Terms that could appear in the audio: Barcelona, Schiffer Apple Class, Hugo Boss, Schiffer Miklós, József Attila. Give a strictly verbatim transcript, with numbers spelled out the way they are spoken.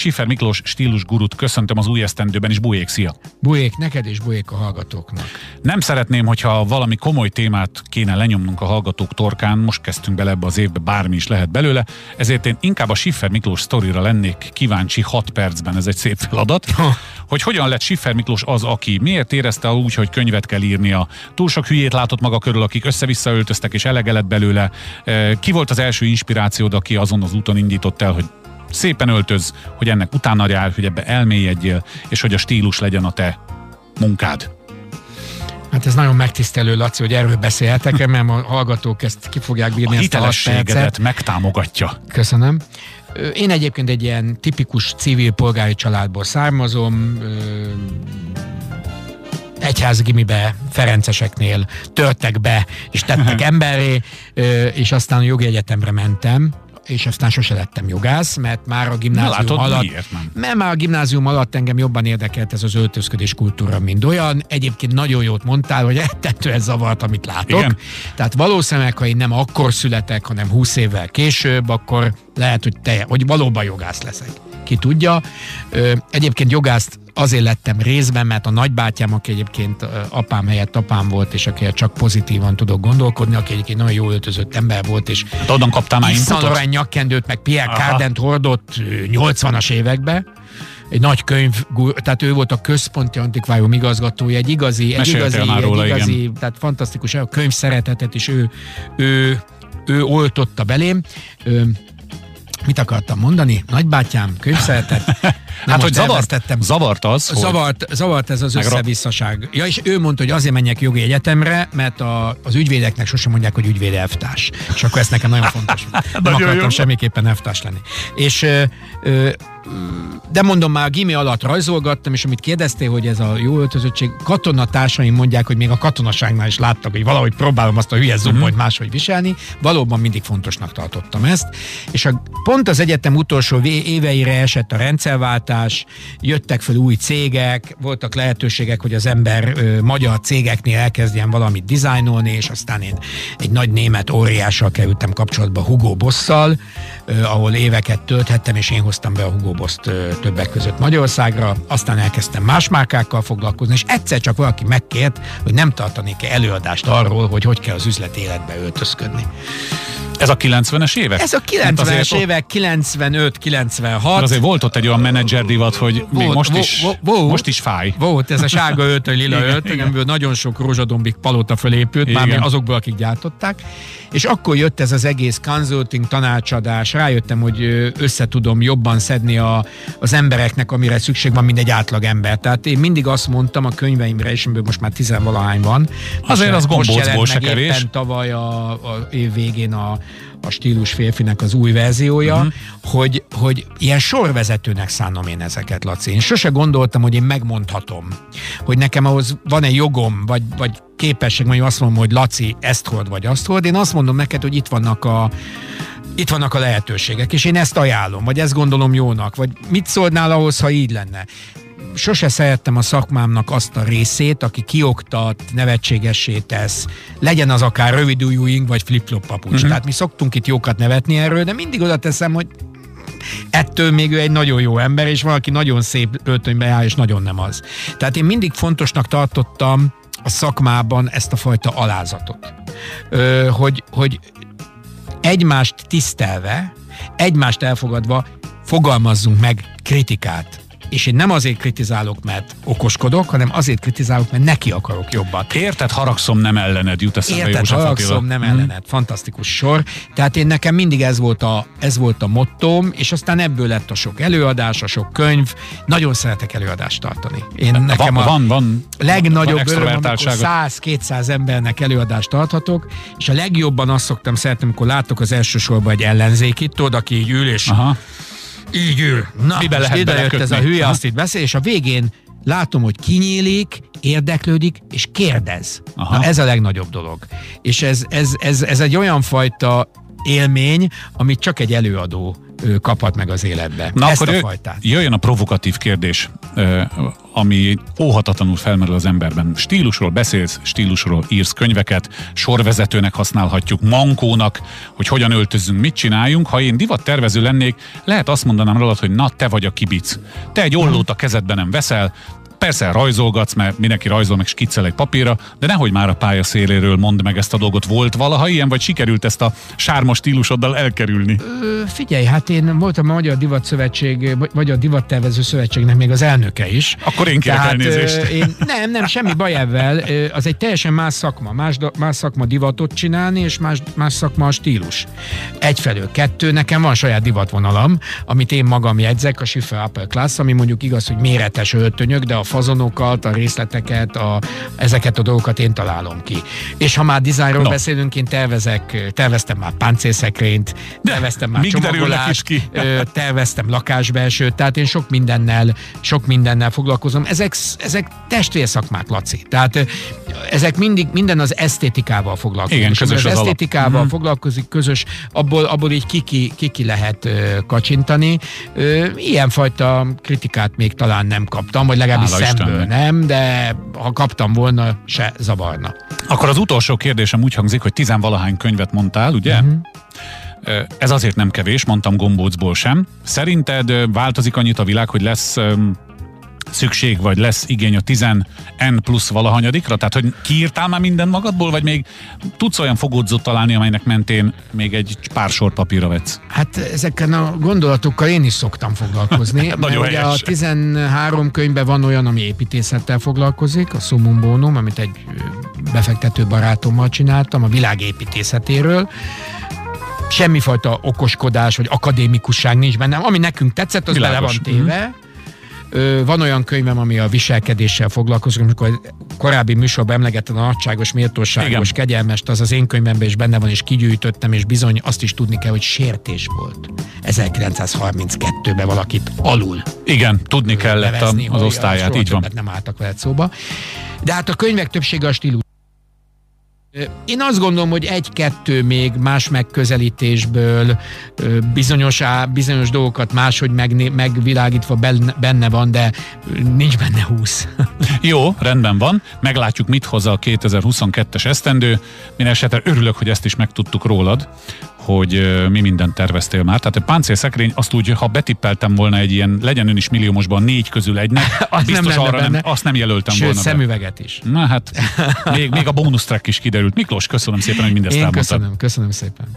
Schiffer Miklós stílus gurút köszöntöm az új esztendőben is. Bujék, szia! Bujék neked és bujék a hallgatóknak. Nem szeretném, hogyha valami komoly témát kéne lenyomnunk a hallgatók torkán, most kezdtünk bele ebbe az évbe, bármi is lehet belőle, ezért én inkább a Schiffer Miklós sztorira lennék kíváncsi hat percben, ez egy szép feladat, hogy hogyan lett Schiffer Miklós az, aki, miért érezte úgy, hogy könyvet kell írnia, túl sok hülyét látott maga körül, akik össze-vissza öltöztek és elege lett belőle, ki volt az első inspirációd, aki azon az úton indított el, hogy szépen öltöz, hogy ennek utána jár, hogy ebbe elmélyedjél, és hogy a stílus legyen a te munkád. Hát ez nagyon megtisztelő, Laci, hogy erről beszélhetek, mert a hallgatók ezt ki fogják bírni, a ezt a hitelességedet megtámogatja. Köszönöm. Én egyébként egy ilyen tipikus civil polgári családból származom, egyházgimibe, ferenceseknél törtek be, és tettek emberré, és aztán a jogi egyetemre mentem, és aztán sose lettem jogász, mert már a gimnázium látod, alatt... Mert már a gimnázium alatt engem jobban érdekelt ez az öltözködés kultúra, mint olyan. Egyébként nagyon jót mondtál, hogy rettetően zavart, amit látok. Igen. Tehát valószínűleg, ha én nem akkor születek, hanem húsz évvel később, akkor lehet, hogy, te, hogy valóban jogász leszek. Ki tudja. Egyébként jogászt azért lettem részben, mert a nagybátyám, aki egyébként apám helyett apám volt, és aki csak pozitívan tudok gondolkodni, aki egyébként nagyon jól öltözött ember volt, és hát onnan kaptam már inputot. Yves Saint Laurent nyakkendőt, meg Pierre Cardin-t hordott nyolcvanas években. Egy nagy könyv, tehát ő volt a központi antikvárium igazgatója, egy igazi, egy igazi, egy róla, igazi, igen. Tehát fantasztikus, a könyv szeretetet, és ő, ő, ő, ő oltotta belém. Mit akartam mondani? Nagybátyám, könyvszeretet. Hát, hogy zavart, zavart az, zavart, hogy... zavart ez az összevisszaság. Ja, és ő mondta, hogy azért menjek jogi egyetemre, mert a, az ügyvédeknek sosem mondják, hogy ügyvéd elvtárs. És akkor ezt nekem nagyon fontos. Nem akartam semmiképpen elvtárs lenni. És... Ö, ö, de mondom, már a gimi alatt rajzolgattam, és amit kérdeztél, hogy ez a jó öltözöttség, katonatársaim mondják, hogy még a katonaságnál is láttak, hogy valahogy próbálom azt a hülye zubbonyt máshogy viselni. Valóban mindig fontosnak tartottam ezt. És a, pont az egyetem utolsó éveire esett a rendszerváltás, jöttek fel új cégek, voltak lehetőségek, hogy az ember ö, magyar cégeknél elkezdjen valamit dizájnolni, és aztán én egy nagy német óriással kerültem kapcsolatba, Hugo Bosszal, ö, ahol éveket tölthettem, és én hoztam be a Hugo Bosst többek között Magyarországra, aztán elkezdtem más márkákkal foglalkozni, és egyszer csak valaki megkért, hogy nem tartanék-e előadást arról, hogy hogy kell az üzleti életbe öltözködni. Ez a kilencvenes évek? Ez a kilencvenes évek, kilencvenöt kilencvenhat. Azért volt ott egy olyan menedzserdivat, hogy volt, még most, volt, is, volt, most is fáj. Volt, ez a sárga öltöny, lila öltöny, amiből nagyon sok rózsadombik palota fölépült, már azokból, akik gyártották. És akkor jött ez az egész consulting, tanácsadás, rájöttem, hogy összetudom jobban szedni a, az embereknek, amire szükség van, mint egy átlag ember. Tehát én mindig azt mondtam a könyveimre, és most már tizenvalahány van. Azért az gombócból se kevés. Most jelent tavaly a, a év végén a a stílus férfinek az új verziója, uh-huh. hogy, hogy ilyen sorvezetőnek szánom én ezeket, Laci. Én sose gondoltam, hogy én megmondhatom, hogy nekem ahhoz van-e jogom, vagy, vagy képesség, mondjuk azt mondom, hogy Laci, ezt hord, vagy azt hord. Én azt mondom neked, hogy itt vannak a Itt vannak a lehetőségek, és én ezt ajánlom, vagy ezt gondolom jónak, vagy mit szólnál ahhoz, ha így lenne. Sose szerettem a szakmámnak azt a részét, aki kioktat, nevetségessé tesz, legyen az akár rövidújúink, vagy flip-flop papucs. Uh-huh. Tehát mi szoktunk itt jókat nevetni erről, de mindig oda teszem, hogy ettől még ő egy nagyon jó ember, és valaki nagyon szép öltönybe jár, és nagyon nem az. Tehát én mindig fontosnak tartottam a szakmában ezt a fajta alázatot. Ö, hogy, hogy egymást tisztelve, egymást elfogadva fogalmazzunk meg kritikát. És én nem azért kritizálok, mert okoskodok, hanem azért kritizálok, mert neki akarok jobbat. Érted, haragszom, nem ellened, jut eszembe József Attila. Érted, haragszom, nem ellened. Fantasztikus sor. Tehát én nekem mindig ez volt a, ez volt a mottóm, és aztán ebből lett a sok előadás, a sok könyv. Nagyon szeretek előadást tartani. Én van, nekem a van, van, legnagyobb van öröm, amikor száz-kétszáz embernek előadást tarthatok, és a legjobban azt szoktam szeretni, amikor látok az első sorban egy ellenzékit, tudod, aki így ül, és aha. Így ül. Na, most idejött ez a hülye, azt itt beszél, és a végén látom, hogy kinyílik, érdeklődik, és kérdez. Aha. Na, ez a legnagyobb dolog. És ez, ez, ez, ez egy olyan fajta élmény, amit csak egy előadó kaphat meg az életbe. Na, ezt akkor a fajtát. Jöjjön a provokatív kérdés, ami óhatatlanul felmerül az emberben. Stílusról beszélsz, stílusról írsz könyveket, sorvezetőnek használhatjuk, mankónak, hogy hogyan öltözzünk, mit csináljunk. Ha én divattervező lennék, lehet azt mondanám rólad, hogy na, te vagy a kibic. Te egy ollót a kezedben nem veszel, persze rajzolgatsz, mert mindenki rajzol, meg skiccel egy papírra, de nehogy már a pálya széléről mondd meg ezt a dolgot. Volt valaha ilyen, vagy sikerült ezt a sármos stílusoddal elkerülni? Ö, figyelj, hát én voltam a Magyar Divatszövetség, vagy a Divattervező Szövetségnek még az elnöke is. Akkor én kérek Tehát, elnézést. Én, nem, nem, semmi baj ebben. Az egy teljesen más szakma. Más, más szakma divatot csinálni, és más, más szakma a stílus. Egyfelől kettő. Nekem van saját divatvonalam, amit én magam jegyzek, a Schiffer Apple Class, ami mondjuk igaz, hogy méretes öltönyök, de a fazonokat, a részleteket, a, ezeket a dolgokat én találom ki. És ha már dizájnról no. beszélünk, én tervezek, terveztem már páncélszekrényt, terveztem már csomagolást, terveztem lakásbelsőt, tehát én sok mindennel, sok mindennel foglalkozom. Ezek, ezek testvérszakmák, Laci. Tehát ezek mindig, minden az esztétikával foglalkozik. Igen, közös az, az esztétikával alap. foglalkozik, közös, abból, abból így kiki, kiki lehet kacsintani. Ilyenfajta kritikát még talán nem kaptam, vagy legalábbis szemből nem, de ha kaptam volna, se zavarna. Akkor az utolsó kérdésem úgy hangzik, hogy tizenvalahány könyvet mondtál, ugye? Uh-huh. Ez azért nem kevés, mondtam gombócból sem. Szerinted változik annyit a világ, hogy lesz szükség, vagy lesz igény a tíz en plusz valahanyadikra? Tehát, hogy kiírtál már minden magadból, vagy még tudsz olyan fogódzót találni, amelynek mentén még egy pár sort papírra vetsz? Hát ezeken a gondolatokkal én is szoktam foglalkozni. Mert ugye a tizenhárom könyvben van olyan, ami építészettel foglalkozik, a Summum Bonum, amit egy befektető barátommal csináltam, a világ építészetéről. Semmifajta okoskodás, vagy akadémikusság nincs benne. Ami nekünk tetszett, az Világos. bele van téve. Mm-hmm. Van olyan könyvem, ami a viselkedéssel foglalkozik, amikor korábbi műsorban emlegettem a nagyságos, méltóságos, kegyelmest, az az én könyvemben is benne van, és kigyűjtöttem, és bizony azt is tudni kell, hogy sértés volt. ezerkilencszázharminckettőben valakit alul. Igen, tudni kellett nevezni, az osztályát, így van. Nem álltak veled szóba. De hát a könyvek többsége a stílus. Én azt gondolom, hogy egy-kettő még más megközelítésből bizonyos, bizonyos dolgokat máshogy meg, megvilágítva benne van, de nincs benne húsz. Jó, rendben van. Meglátjuk, mit hozza a kétezer-huszonkettes esztendő. Mindenesetre örülök, hogy ezt is megtudtuk rólad, hogy mi mindent terveztél már. Tehát a páncélszekrény, azt úgy, ha betippeltem volna egy ilyen, legyen ön is milliómosban négy közül egynek, azt biztos nem arra nem, azt nem jelöltem Sőt, volna. Sőt, szemüveget be. is. Na hát, még, még a bónusztrack is kiderült. Miklós, köszönöm szépen, hogy mindezt Én elmondtad. Köszönöm, köszönöm szépen.